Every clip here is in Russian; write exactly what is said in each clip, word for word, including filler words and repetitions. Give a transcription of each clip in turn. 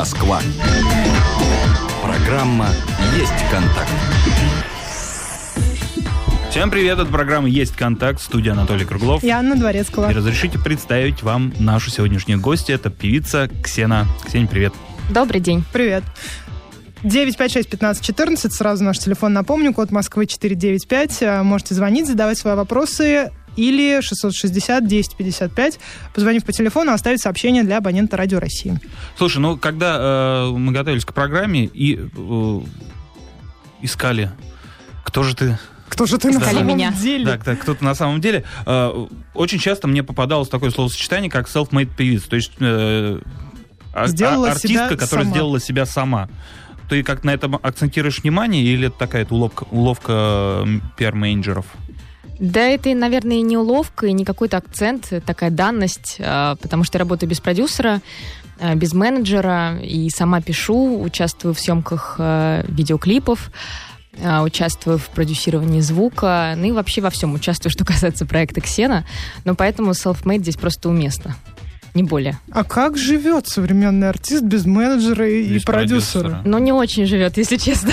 Москва. Программа «Есть контакт». Всем привет, от программы «Есть контакт», студия Анатолий Круглов. Я Анна Дворецкая. И разрешите представить вам нашу сегодняшнюю гостью. Это певица Ксена. Ксень, привет. Добрый день. Привет. девять пять шесть пятнадцать четырнадцать, сразу наш телефон напомню, код Москвы четыре девять пять. Можете звонить, задавать свои вопросы или шестьсот шестьдесят десять пятьдесят пять, позвонив по телефону, оставить сообщение для абонента Радио России. Слушай, ну когда э, мы готовились к программе и э, искали, кто же ты... Кто же ты на самом меня. деле? Так, так, кто-то на самом деле. Э, очень часто мне попадалось такое словосочетание, как self-made певица. То есть э, а, а, артистка, которая сама. сделала себя сама. Ты как на этом акцентируешь внимание, или это такая уловка, уловка пиар-менеджеров? Да, это, наверное, не уловка, и не какой-то акцент, такая данность, потому что я работаю без продюсера, без менеджера, и сама пишу, участвую в съемках видеоклипов, участвую в продюсировании звука, ну и вообще во всем участвую, что касается проекта «Ксена», но поэтому self-made здесь просто уместно, не более. А как живет современный артист без менеджера и без продюсера? продюсера? Ну, не очень живет, если честно,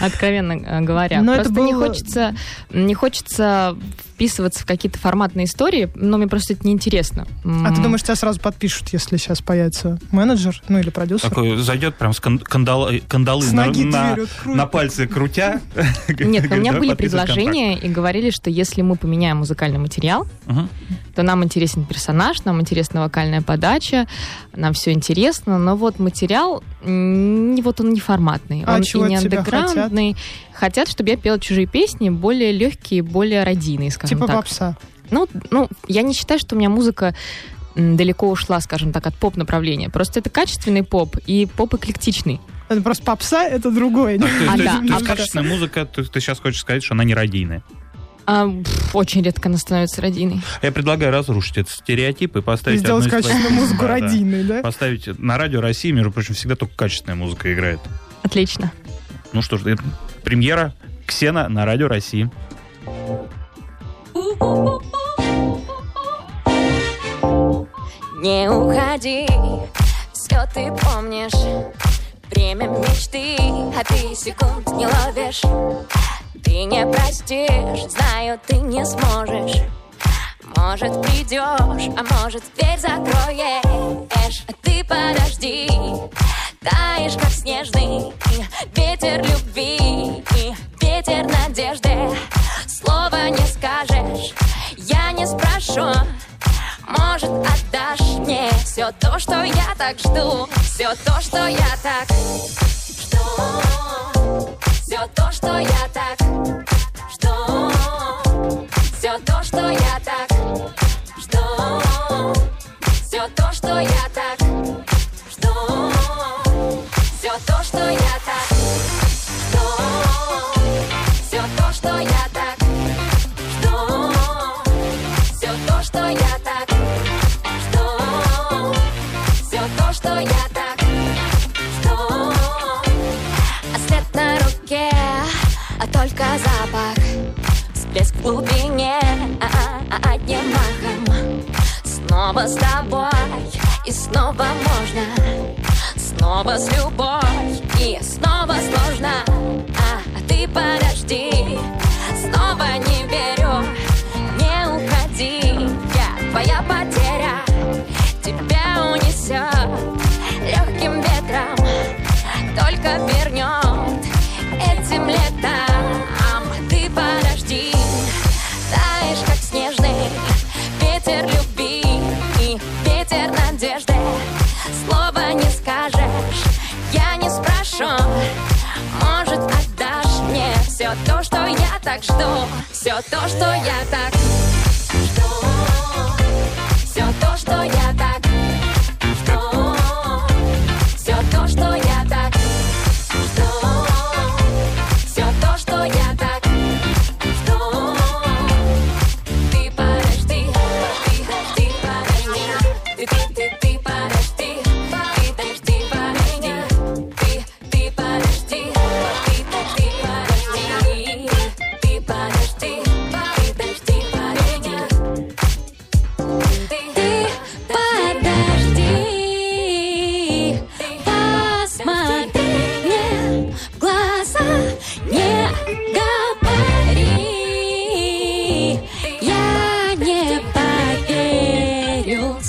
откровенно говоря. Но просто было... не, хочется, не хочется вписываться в какие-то форматные истории, но мне просто это неинтересно. А ты думаешь, тебя сразу подпишут, если сейчас появится менеджер, ну или продюсер? Такой зайдет прям с кандалы на, на, на пальцы крутя. Нет, у меня были предложения и говорили, что если мы поменяем музыкальный материал, то нам интересен персонаж, нам интересна вокальная подача, нам все интересно, но вот материал, вот он неформатный, а он и не андеграундный. Хотят? хотят, чтобы я пела чужие песни, более легкие, более родийные, скажем типа так. Типа попса. Ну, ну, я не считаю, что у меня музыка далеко ушла, скажем так, от поп-направления. Просто это качественный поп и поп эклектичный. Это просто попса, это другое. То есть качественная музыка, ты сейчас хочешь сказать, что она не радийная? А, пф, очень редко она становится родиной. Я предлагаю разрушить этот стереотип и поставить... И сделать качественную своих... музыку да, родиной, да? да? Поставить на Радио России, между прочим, всегда только качественная музыка играет. Отлично. Ну что ж, это премьера «Ксена» на Радио России. Не уходи, все ты помнишь. Время мечты, а ты секунд не ловишь. Ты не простишь, знаю, ты не сможешь. Может, придешь, а может, дверь закроешь. А ты подожди, таешь, как снежный ветер любви, ветер надежды. Слова не скажешь, я не спрошу. Может, отдашь мне все то, что я так жду, все то, что я так жду. Все то, что я так жду, все то, что я так жду, все то, что я так жду, все то, что я так жду, все то, что я так жду, все то, что я так жду, все то, что я так жду. А след на руке, а только запах, всплеск в глубине, а-а-а, одним махом. Снова с тобой, и снова можно, снова с любовь, и снова сложно. А, а ты подожди, снова не верю, не уходи, я твоя потеря, тебя унесет легким ветром, только вернет этим летом. Ты подожди, таешь, как снежный ветер любви и ветер надежды. Слова не скажешь, я не спрошу. Может, отдашь мне все то, что я так жду, все то, что я так жду, все то, что я так жду, все то, что я так жду. Ты подожди, ты подожди,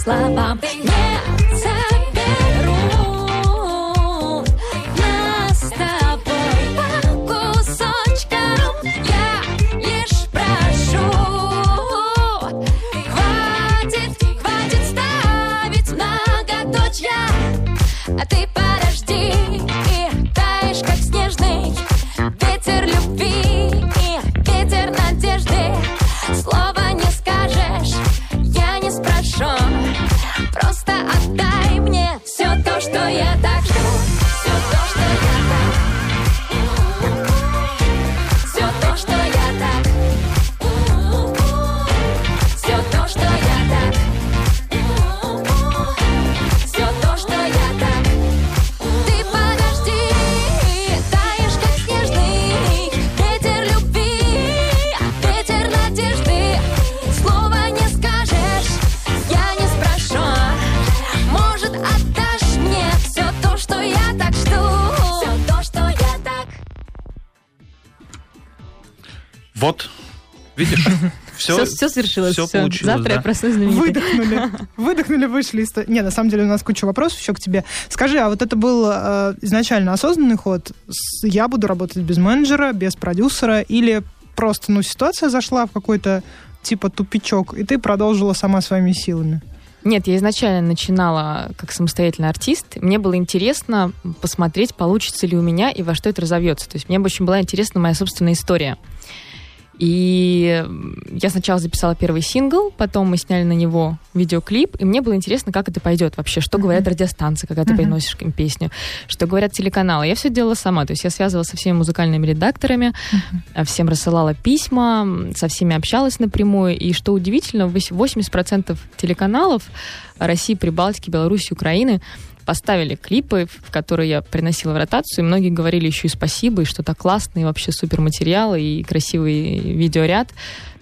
словам не соберут нас с тобой по кусочкам. Я лишь прошу, хватит, хватит ставить многоточья. А ты подожди и таешь, как снежный ветер любви и ветер надежды. Слова не скажешь, я не спрошу, просто отдай мне все то, что я так жду, все то, что я так, все то, что я так, все то, что я так, все то, что я так. Ты подожди, таешь, как снежный ветер любви, ветер надежды. Слова не скажешь, я не спрошу, может, отдашь мне все то, что я так жду, все то, что я так. Вот, видишь? Все, все, все свершилось. Все, все получилось. Завтра да. Я проснусь знаменитый. Выдохнули. Выдохнули, вышли. Не, на самом деле у нас куча вопросов еще к тебе. Скажи, а вот это был э, изначально осознанный ход? С- я буду работать без менеджера, без продюсера? Или просто, ну, ситуация зашла в какой-то типа тупичок, и ты продолжила сама своими силами? Нет, я изначально начинала как самостоятельный артист. Мне было интересно посмотреть, получится ли у меня и во что это разовьется. То есть мне очень была интересна моя собственная история. И я сначала записала первый сингл, потом мы сняли на него видеоклип, и мне было интересно, как это пойдет вообще, что uh-huh. говорят радиостанции, когда ты uh-huh. приносишь им песню, что говорят телеканалы. Я все делала сама, то есть я связывалась со всеми музыкальными редакторами, uh-huh. всем рассылала письма, со всеми общалась напрямую, и что удивительно, восемьдесят процентов телеканалов России, Прибалтики, Беларуси, Украины поставили клипы, в которые я приносила в ротацию, и многие говорили еще и спасибо, и что так классно, и вообще супер материал, и красивый видеоряд.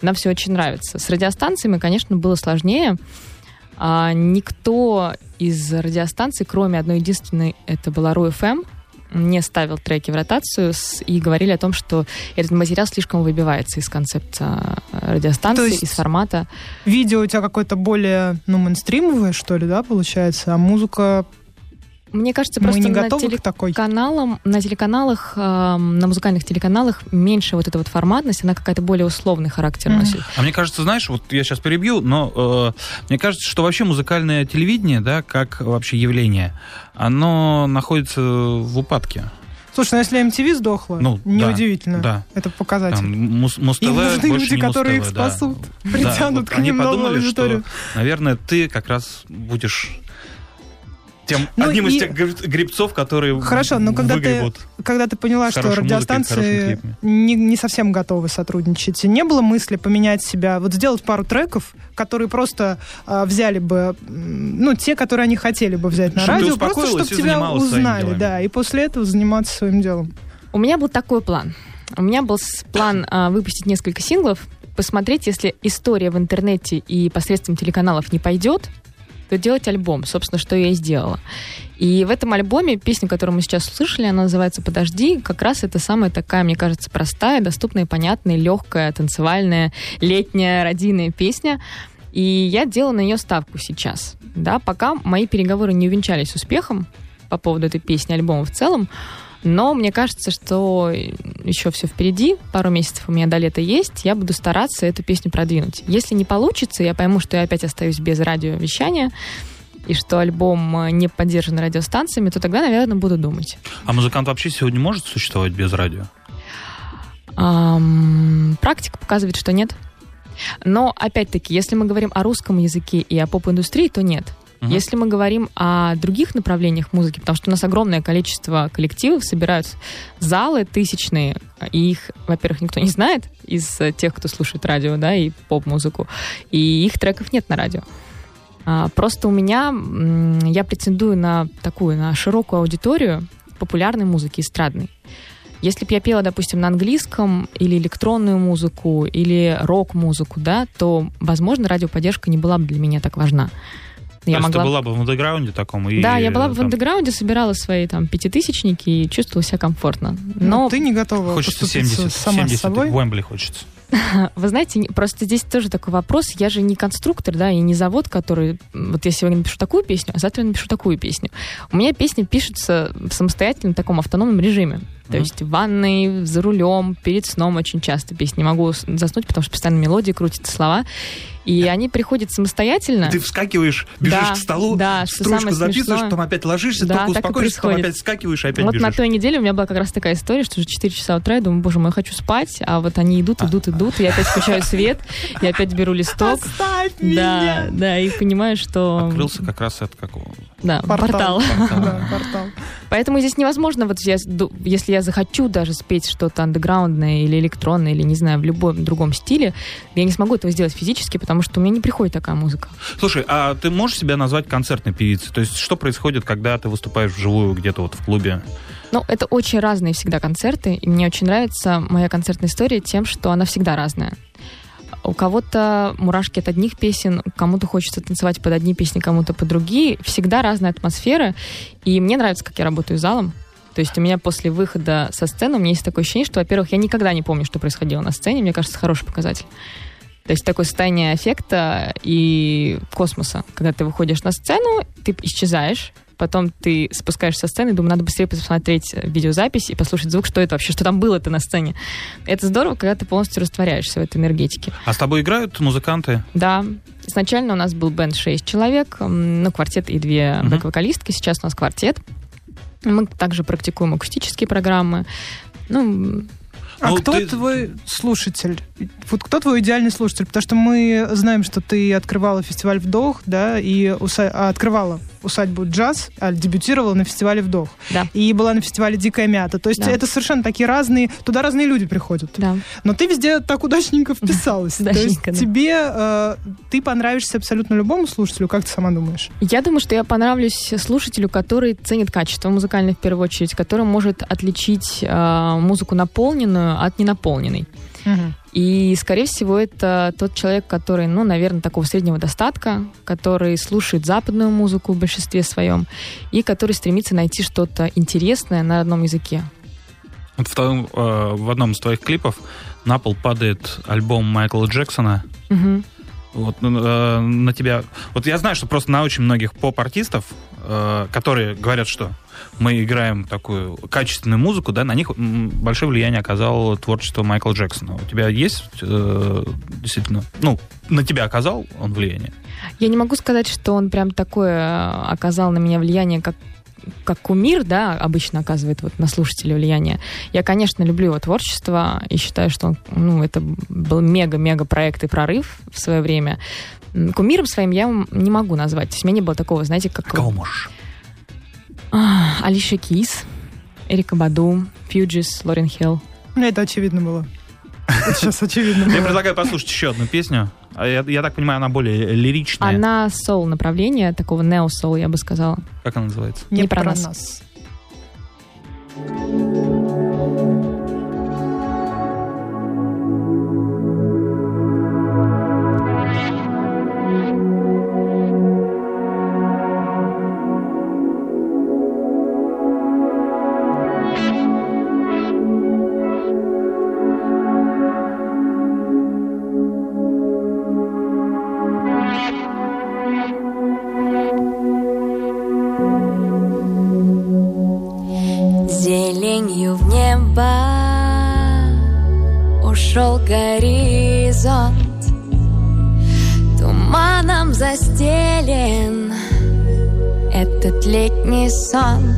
Нам все очень нравится. С радиостанциями, конечно, было сложнее. А никто из радиостанций, кроме одной единственной, это была Ру-ФМ, не ставил треки в ротацию и говорили о том, что этот материал слишком выбивается из концепта радиостанции, из формата. Видео у тебя какое-то более, ну, мейнстримовое, что ли, да, получается, а музыка... Мне кажется, просто на, телеканалам, на телеканалах, э, на музыкальных телеканалах меньше вот эта вот форматность, она какая-то более условный характер mm-hmm. носит. А мне кажется, знаешь, вот я сейчас перебью, но э, мне кажется, что вообще музыкальное телевидение, да, как вообще явление, оно находится в упадке. Слушай, ну если эм ти ви сдохло, ну, неудивительно. Да, это показатель. Там, Муз-ТВ, им нужны люди, которые их спасут, да. притянут да, вот к ним новую аудиторию. Что, наверное, ты как раз будешь... Тем, ну одним и... из тех гребцов, которые хорошо, но когда выгребут. Ты, когда ты поняла, что радиостанции не, не совсем готовы сотрудничать, не было мысли поменять себя, вот сделать пару треков, которые просто э, взяли бы, ну, те, которые они хотели бы взять на чтобы радио, просто чтобы тебя узнали, да, и после этого заниматься своим делом? У меня был такой план. У меня был план э, выпустить несколько синглов, посмотреть, если история в интернете и посредством телеканалов не пойдет, делать альбом, собственно, что я и сделала. И в этом альбоме песня, которую мы сейчас услышали, она называется «Подожди», как раз это самая такая, мне кажется, простая, доступная, понятная, легкая, танцевальная, летняя, родийная песня. И я делала на нее ставку сейчас. Да, пока мои переговоры не увенчались успехом по поводу этой песни, альбома в целом, но мне кажется, что еще все впереди, пару месяцев у меня до лета есть, я буду стараться эту песню продвинуть. Если не получится, я пойму, что я опять остаюсь без радиовещания, и что альбом не поддержан радиостанциями, то тогда, наверное, буду думать. А музыкант вообще сегодня может существовать без радио? Эм, практика показывает, что нет. Но, опять-таки, если мы говорим о русском языке и о поп-индустрии, то нет. Uh-huh. Если мы говорим о других направлениях музыки, потому что у нас огромное количество коллективов, собираются залы тысячные, и их, во-первых, никто не знает из тех, кто слушает радио, да, и поп-музыку, и их треков нет на радио. А, просто у меня, я претендую на такую, на широкую аудиторию популярной музыки, эстрадной. Если бы я пела, допустим, на английском или электронную музыку, или рок-музыку, да, то, возможно, радиоподдержка не была бы для меня так важна. Я То могла... есть ты была бы в андеграунде таком? И... Да, я была бы там... в андеграунде, собирала свои там пятитысячники и чувствовала себя комфортно. Но... Ну, ты не готова. Хочется семьдесят, сама семьдесят с собой. В Уэмбли хочется. Вы знаете, просто здесь тоже такой вопрос. Я же не конструктор, да, и не завод, который... Вот я сегодня напишу такую песню, а завтра я напишу такую песню. У меня песня пишется самостоятельно в таком автономном режиме. Mm-hmm. То есть в ванной, за рулем, перед сном очень часто песни. Не могу заснуть, потому что постоянно мелодии, крутятся слова. И они приходят самостоятельно. И ты вскакиваешь, бежишь да, к столу, да, строчку записываешь, потом опять ложишься, да, только успокоишься, потом опять вскакиваешь и опять вот бежишь. Вот на той неделе у меня была как раз такая история, что уже четыре часа утра, я думаю, боже мой, я хочу спать, а вот они идут, идут, а, идут, а. И я опять включаю свет, я опять беру листок. Оставь да, меня! Да, и понимаю, что... Открылся как раз от какого? Да, портал. Портал. Портал. Да, портал. Поэтому здесь невозможно, вот я, если я захочу даже спеть что-то андеграундное или электронное, или, не знаю, в любом другом стиле, я не смогу этого сделать физически, потому что у меня не приходит такая музыка. Слушай, а ты можешь себя назвать концертной певицей? То есть что происходит, когда ты выступаешь вживую где-то вот в клубе? Ну, это очень разные всегда концерты, и мне очень нравится моя концертная история тем, что она всегда разная. У кого-то мурашки от одних песен, кому-то хочется танцевать под одни песни, кому-то под другие. Всегда разная атмосфера. И мне нравится, как я работаю с залом. То есть у меня после выхода со сцены у меня есть такое ощущение, что, во-первых, я никогда не помню, что происходило на сцене. Мне кажется, хороший показатель. То есть такое состояние аффекта и космоса. Когда ты выходишь на сцену, ты исчезаешь, потом ты спускаешься со сцены, думаю, надо быстрее посмотреть видеозапись и послушать звук, что это вообще, что там было-то на сцене. Это здорово, когда ты полностью растворяешься в этой энергетике. А с тобой играют музыканты? Да. Изначально у нас был бенд шесть человек, ну, квартет и две бэк-вокалистки, сейчас у нас квартет. Мы также практикуем акустические программы. Ну... А ну, кто ты... твой слушатель? Вот кто твой идеальный слушатель? Потому что мы знаем, что ты открывала фестиваль «Вдох», да, и уса... а, открывала усадьбу «Джаз», а дебютировала на фестивале «Вдох». Да. И была на фестивале «Дикая мята». То есть да. это совершенно такие разные... Туда разные люди приходят. Да. Но ты везде так удачненько вписалась. То есть тебе... Ты понравишься абсолютно любому слушателю, как ты сама думаешь? Я думаю, что я понравлюсь слушателю, который ценит качество музыкальное в первую очередь, который может отличить музыку наполненную от ненаполненной. Uh-huh. И, скорее всего, это тот человек, который, ну, наверное, такого среднего достатка, который слушает западную музыку в большинстве своем и который стремится найти что-то интересное на родном языке. Вот в, твоем, э, в одном из твоих клипов на пол падает альбом Майкла Джексона. Uh-huh. Вот, э, на тебя... Вот я знаю, что просто на очень многих поп-артистов, э, которые говорят, что мы играем такую качественную музыку, да, на них большое влияние оказало творчество Майкла Джексона. У тебя есть э, действительно, ну, на тебя оказал он влияние? Я не могу сказать, что он прям такое оказал на меня влияние, как, как кумир, да, обычно оказывает вот на слушателя влияние. Я, конечно, люблю его творчество и считаю, что он, ну, это был мега-мега проект и прорыв в свое время. Кумиром своим я не могу назвать. То есть у меня не было такого, знаете, как... А кого можешь? Алиша Кис, Эрика Баду, Фьюджес, Лорен Хилл. Это очевидно было. Это сейчас очевидно было. Я предлагаю послушать еще одну песню. Я, я так понимаю, она более лиричная. Она соул направления, такого нео-соул, я бы сказала. Как она называется? Не, Не про, про нас. нас. Ушел горизонт, туманом застелен этот летний сон.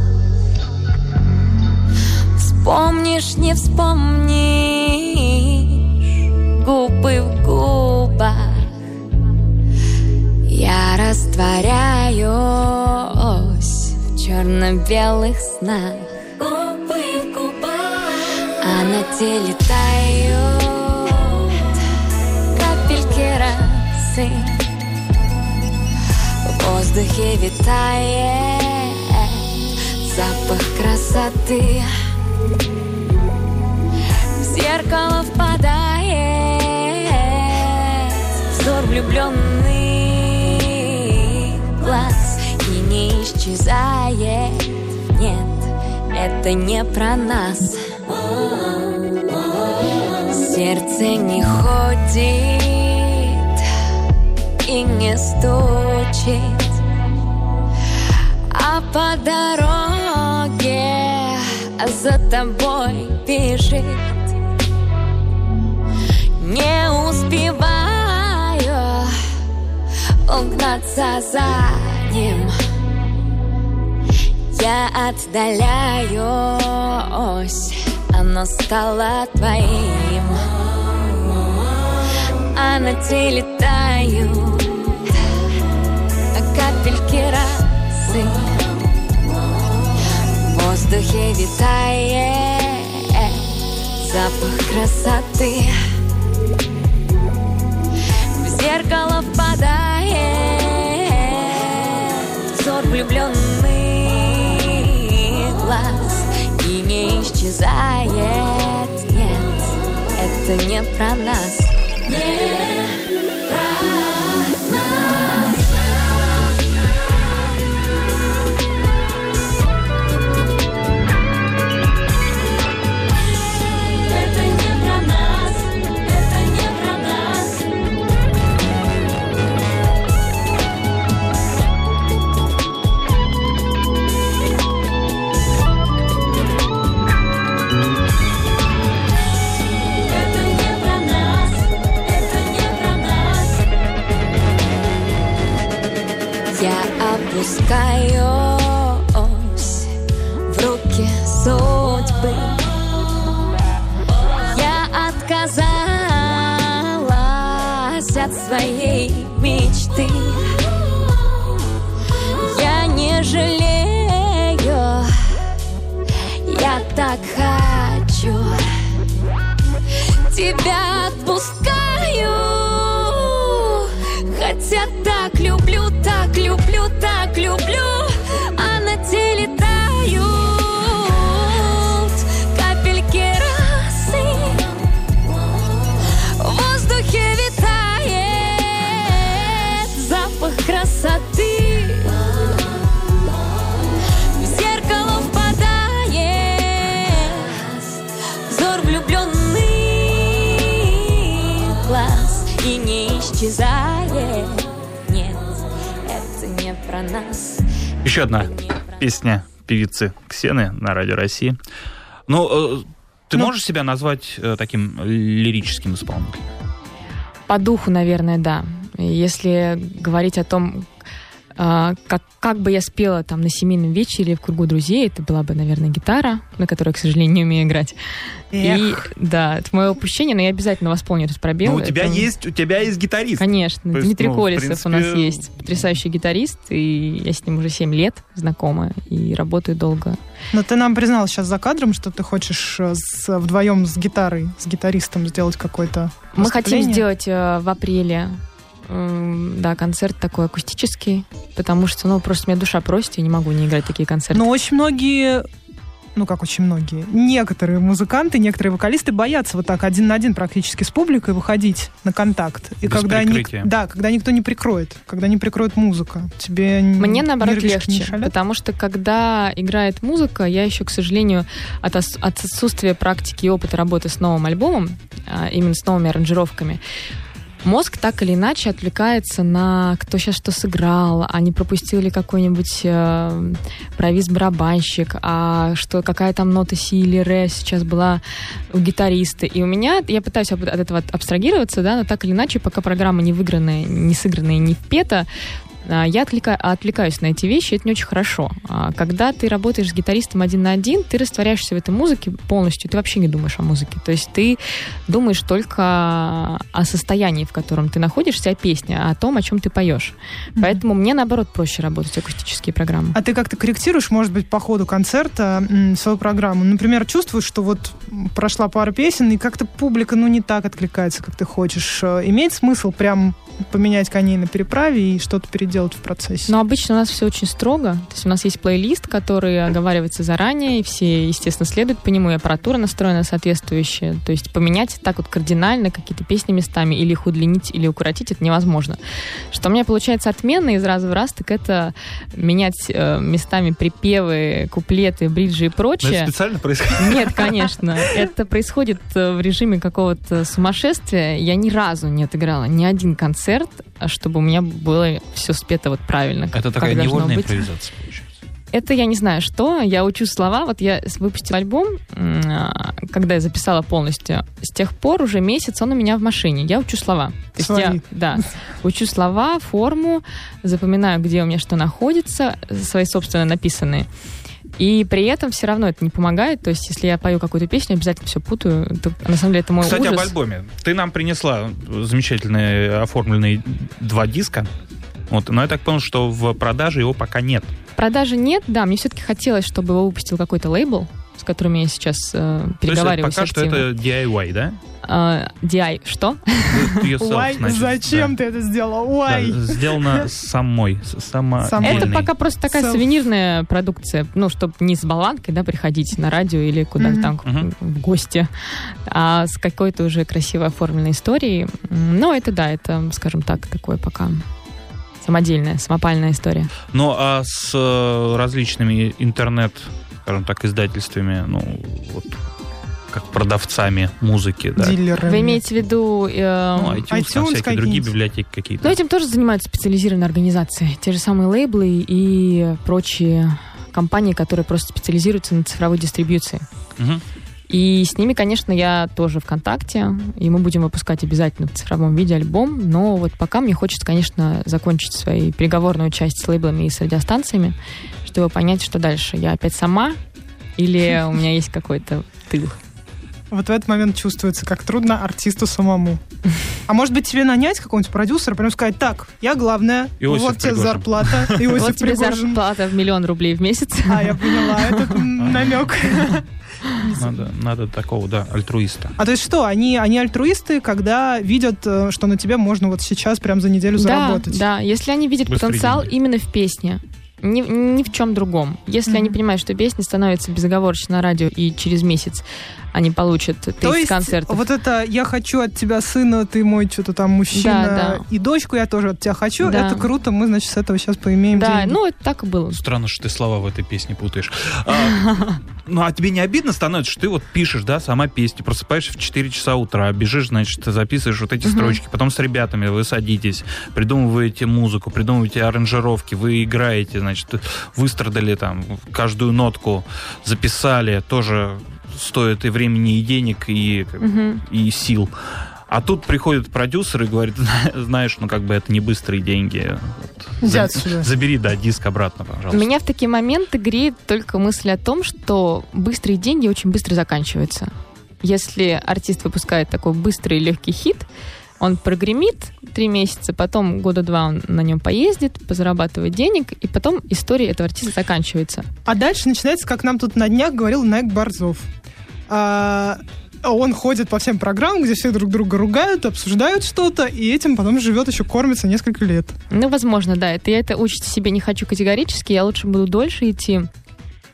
Вспомнишь, не вспомнишь, губы в губах. Я растворяюсь в черно-белых снах. А на теле тают капельки росы, в воздухе витает запах красоты. В зеркало впадает взор влюбленных глаз и не исчезает. Нет, это не про нас. сердце не ходит и не стучит, а по дороге за тобой бежит. Не успеваю угнаться за ним, я отдаляюсь, оно стало твоим. А на теле тают капельки росы, в воздухе витает запах красоты, в зеркало впадает взор влюбленных глаз и не исчезает. Нет, это не про нас. Не про нас. Это не про нас. Это не про нас. Это не про нас. Это не про нас. Я опускаюсь в руки судьбы. Отказалась от своей мечты. Я не жалею, я так хочу. Тебя отпускаю, хотя так люблю, так люблю, так люблю. А на теле тают капельки росы, витает запах красоты, в зеркало впадает взор влюбленных глаз и не исчезает. Нет, это не про нас. Еще одна песня певицы Ксены на Радио России. Ну, ты ну... можешь себя назвать таким лирическим исполнителем? По духу, наверное, да. Если говорить о том, как, как бы я спела там на семейном вечере или в кругу друзей, это была бы, наверное, гитара, на которой, к сожалению, не умею играть. Эх. И да, это мое упущение, но я обязательно восполню этот пробел. Ну, у тебя это... есть, у тебя есть гитарист. Конечно, есть, Дмитрий ну, Колесов принципе... у нас есть. Потрясающий гитарист, и я с ним уже семь лет знакома, и работаю долго. Но ты нам призналась сейчас за кадром, что ты хочешь с, вдвоем с гитарой, с гитаристом сделать какой-то... Мы хотим сделать э, в апреле да, концерт такой акустический, потому что, ну, просто меня душа просит, я не могу не играть такие концерты. Но очень многие, ну, как очень многие, некоторые музыканты, некоторые вокалисты боятся вот так один на один практически с публикой выходить на контакт. И без когда прикрытия. Ник, да, когда никто не прикроет, когда не прикроет музыка. Тебе мне, не, наоборот, легче, потому что, когда играет музыка, я еще, к сожалению, от, ос- от отсутствия практики и опыта работы с новым альбомом, именно с новыми аранжировками, мозг так или иначе отвлекается на кто сейчас что сыграл, а не пропустил ли какой-нибудь э, провис-барабанщик, а что, какая там нота си или ре сейчас была у гитариста. И у меня, я пытаюсь от этого абстрагироваться, да, но так или иначе, пока программа не выигранная, не сыгранная, не впета, я отвлека... отвлекаюсь на эти вещи, это не очень хорошо. Когда ты работаешь с гитаристом один на один, ты растворяешься в этой музыке полностью, ты вообще не думаешь о музыке. То есть ты думаешь только о состоянии, в котором ты находишься, о песне, о том, о чем ты поешь. Mm-hmm. Поэтому мне, наоборот, проще работать акустические программы. А ты как-то корректируешь, может быть, по ходу концерта свою программу? Например, чувствуешь, что вот прошла пара песен, и как-то публика, ну, не так откликается, как ты хочешь. Имеет смысл прям поменять коней на переправе и что-то переделать? делать в процессе? Но обычно у нас все очень строго. То есть у нас есть плейлист, который оговаривается заранее, и все, естественно, следуют по нему, и аппаратура настроена соответствующая. То есть поменять так вот кардинально какие-то песни местами, или их удлинить, или укоротить, это невозможно. Что у меня получается отменно из раза в раз, так это менять э, местами припевы, куплеты, бриджи и прочее. Но это специально происходит? Нет, конечно. Это происходит в режиме какого-то сумасшествия. Я ни разу не отыграла ни один концерт, чтобы у меня было все спето вот правильно. Это как, такая как невольная импровизация получается. Это я не знаю что, я учу слова. Вот я выпустила альбом, когда я записала полностью. С тех пор уже месяц он у меня в машине. Я учу слова. То есть я, да, учу слова, форму, запоминаю, где у меня что находится, свои собственно написанные. И при этом все равно это не помогает. То есть, если я пою какую-то песню, обязательно все путаю. Это, на самом деле, это мой Кстати, ужас. Кстати, об альбоме. Ты нам принесла замечательные оформленные два диска. Вот. Но я так понял, что в продаже его пока нет. Продажи нет, да. Мне все-таки хотелось, чтобы его выпустил какой-то лейбл, с которыми я сейчас э, переговариваюсь активно. То есть пока активно. Что это ди ай уай, да? Uh, ди ай что? Ой, зачем ты это сделала? Ой. Сделано самой. Это пока просто такая сувенирная продукция, ну, чтобы не с баланкой, да, приходить на радио или куда-то там в гости, а с какой-то уже красиво оформленной историей. Но это, да, это, скажем так, такое пока самодельная, самопальная история. Ну, а с различными интернет, скажем так, издательствами, ну, вот... как продавцами музыки. Да. Дилерами. Вы имеете в виду... Э, ну, iTunes, iTunes там всякие другие библиотеки какие-то. Но этим тоже занимаются специализированные организации. Те же самые лейблы и прочие компании, которые просто специализируются на цифровой дистрибьюции. Угу. И с ними, конечно, я тоже в контакте, и мы будем выпускать обязательно в цифровом виде альбом, но вот пока мне хочется, конечно, закончить свою переговорную часть с лейблами и с радиостанциями, чтобы понять, что дальше. Я опять сама или у меня есть какой-то тыл? Вот в этот момент чувствуется, как трудно артисту самому. А может быть, тебе нанять какого-нибудь продюсера, прям сказать, так, я главная, Иосиф вот тебе зарплата. Иосиф вот тебе зарплата в миллион рублей в месяц. А, я поняла, этот намек. Надо, надо такого, да, альтруиста. А то есть что, они, они альтруисты, когда видят, что на тебе можно вот сейчас прям за неделю да, заработать? Да, если они видят потенциал именно в песне. Ни, ни в чем другом. Если mm-hmm. они понимают, что песня становится безоговорочно на радио, и через месяц они получат тысячи концертов. Вот это «я хочу от тебя сына, ты мой что-то там мужчина, да, да. и дочку я тоже от тебя хочу», да. это круто, мы, значит, с этого сейчас поимеем да, деньги. Да, ну, это так и было. Странно, что ты слова в этой песне путаешь. А, ну, а тебе не обидно становится, что ты вот пишешь, да, сама песню, просыпаешься в четыре часа утра, бежишь, значит, записываешь вот эти mm-hmm. строчки, потом с ребятами вы садитесь, придумываете музыку, придумываете аранжировки, вы играете, значит, Значит, выстрадали там, каждую нотку записали, тоже стоит и времени, и денег, и, угу. и сил. А тут приходит продюсер и говорит, знаешь, ну как бы это не быстрые деньги. За, забери, да, диск обратно, пожалуйста. Меня в такие моменты греет только мысль о том, что быстрые деньги очень быстро заканчиваются. Если артист выпускает такой быстрый и легкий хит, он прогремит три месяца, потом года два он на нем поездит, позарабатывает денег, и потом история этого артиста заканчивается. А дальше начинается, как нам тут на днях говорил Найк Борзов. А, он ходит по всем программам, где все друг друга ругают, обсуждают что-то, и этим потом живет, еще кормится несколько лет. Ну, возможно, да. Это я это учить себе не хочу категорически, я лучше буду дольше идти,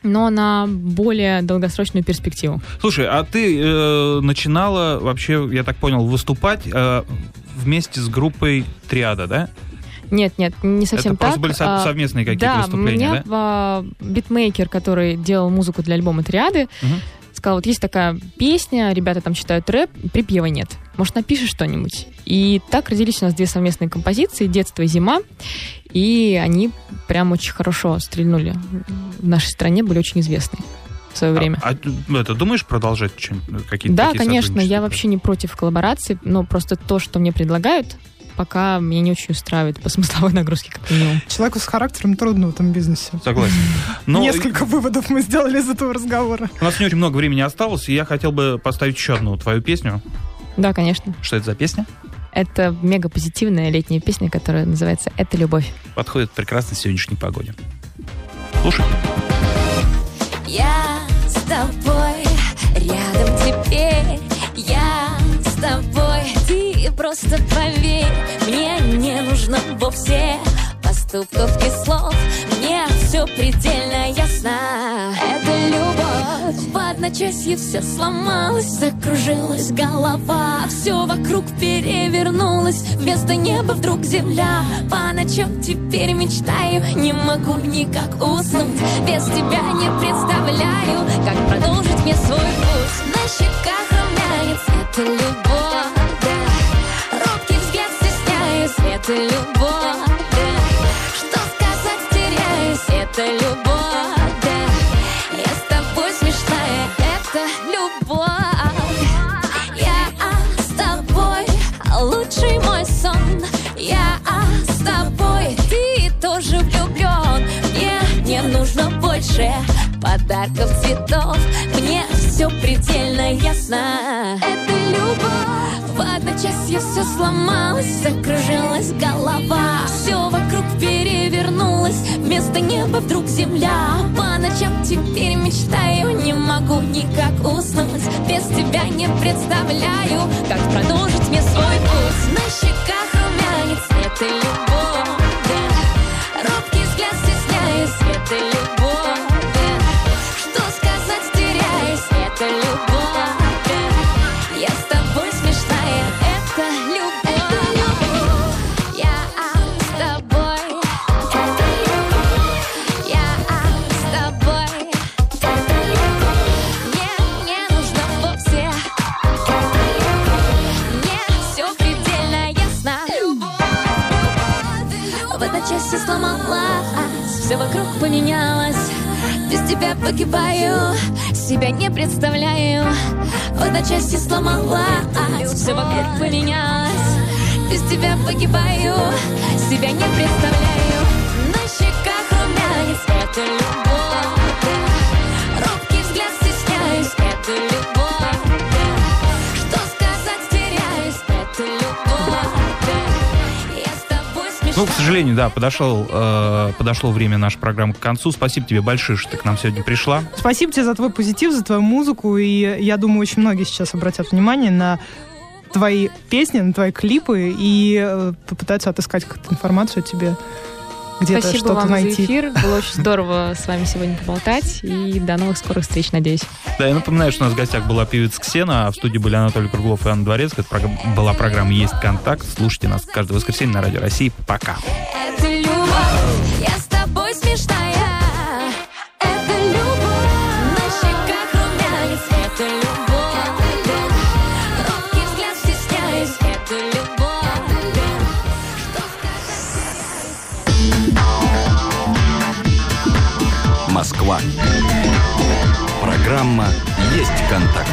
но на более долгосрочную перспективу. Слушай, а ты э, начинала вообще, я так понял, выступать э, вместе с группой «Триада», да? Нет, нет, не совсем так. Это просто были со- совместные какие-то да, выступления, да? Да, у меня битмейкер, который делал музыку для альбома «Триады», угу. сказал, вот есть такая песня, ребята там читают рэп, припева нет. Может, напишешь что-нибудь? И так родились у нас две совместные композиции «Детство и зима». И они прям очень хорошо стрельнули. В нашей стране были очень известны в свое время. А, а это думаешь продолжать какие-то? Да, конечно, я вообще не против коллаборации, но просто то, что мне предлагают, пока меня не очень устраивает по смысловой нагрузке, как минимум. Человеку с характером трудно в этом бизнесе. Согласен. Но... Несколько выводов мы сделали из этого разговора. У нас не очень много времени осталось, и я хотел бы поставить еще одну твою песню. Да, конечно. Что это за песня? Это мега-позитивная летняя песня, которая называется «Это любовь». Подходит прекрасно сегодняшней погоде. Слушай. Я с тобой рядом теперь. Я с тобой. Ты просто поверь, мне не нужно вовсе. Стуктовки слов мне все предельно ясно. Это любовь. В одночасье все сломалось, закружилась голова, все вокруг перевернулось. Вместо неба вдруг земля. По ночам теперь мечтаю, не могу никак уснуть. Без тебя не представляю, как продолжить мне свой путь. На щеках румянец. Это любовь. Это любовь, да. Что сказать, теряюсь. Это любовь, да. Я с тобой смешная. Это любовь. Я с тобой лучший мой сон. Я с тобой, ты тоже влюблен. Мне не нужно больше подарков, цветов. Мне все предельно ясно. Это любовь. В одночасье все сломалось, закружилась голова, все вокруг перевернулось. Вместо неба вдруг земля. По ночам теперь мечтаю, не могу никак уснуть. Без тебя не представляю, как продолжить мне свой путь. На щеках румянец. Это любовь, да. Робкий взгляд, стесняюсь. Это любовь. Это любовь, я с тобой смешная. Это любовь, это любовь, я с тобой. Это любовь, я с тобой. Это любовь, мне не нужно вовсе. Это любовь, мне все предельно ясно. Любовь, в одночасье сломалась, все вокруг поменялось. Без тебя погибаю, себя не представляю. В одночасье сломалась, все вокруг поменялось. Без тебя погибаю, себя не представляю. На щеках румянец. Это любовь, да. Робкий взгляд, стесняюсь. Это любовь, да. Что сказать, теряюсь. Это любовь, да. Я с тобой смешаюсь. Ну, к сожалению, да, подошел, э, подошло время нашей программы к концу. Спасибо тебе большое, что ты к нам сегодня пришла. Спасибо тебе за твой позитив, за твою музыку. И я думаю, очень многие сейчас обратят внимание на твои песни, на твои клипы и попытаются отыскать какую-то информацию о тебе. Где-то спасибо что-то вам найти. За эфир. Было очень здорово с вами сегодня поболтать. И до новых скорых встреч, надеюсь. Да, я напоминаю, что у нас в гостях была певица Ксена, а в студии были Анатолий Круглов и Анна Дворецкая. Это была программа «Есть контакт». Слушайте нас каждое воскресенье на Радио России. Пока. Это любовь. Я с тобой смешная. Это любовь. На щеках румянец. Это любовь. Робкий взгляд, стесняюсь. Это любовь. Москва. Программа «Есть контакт».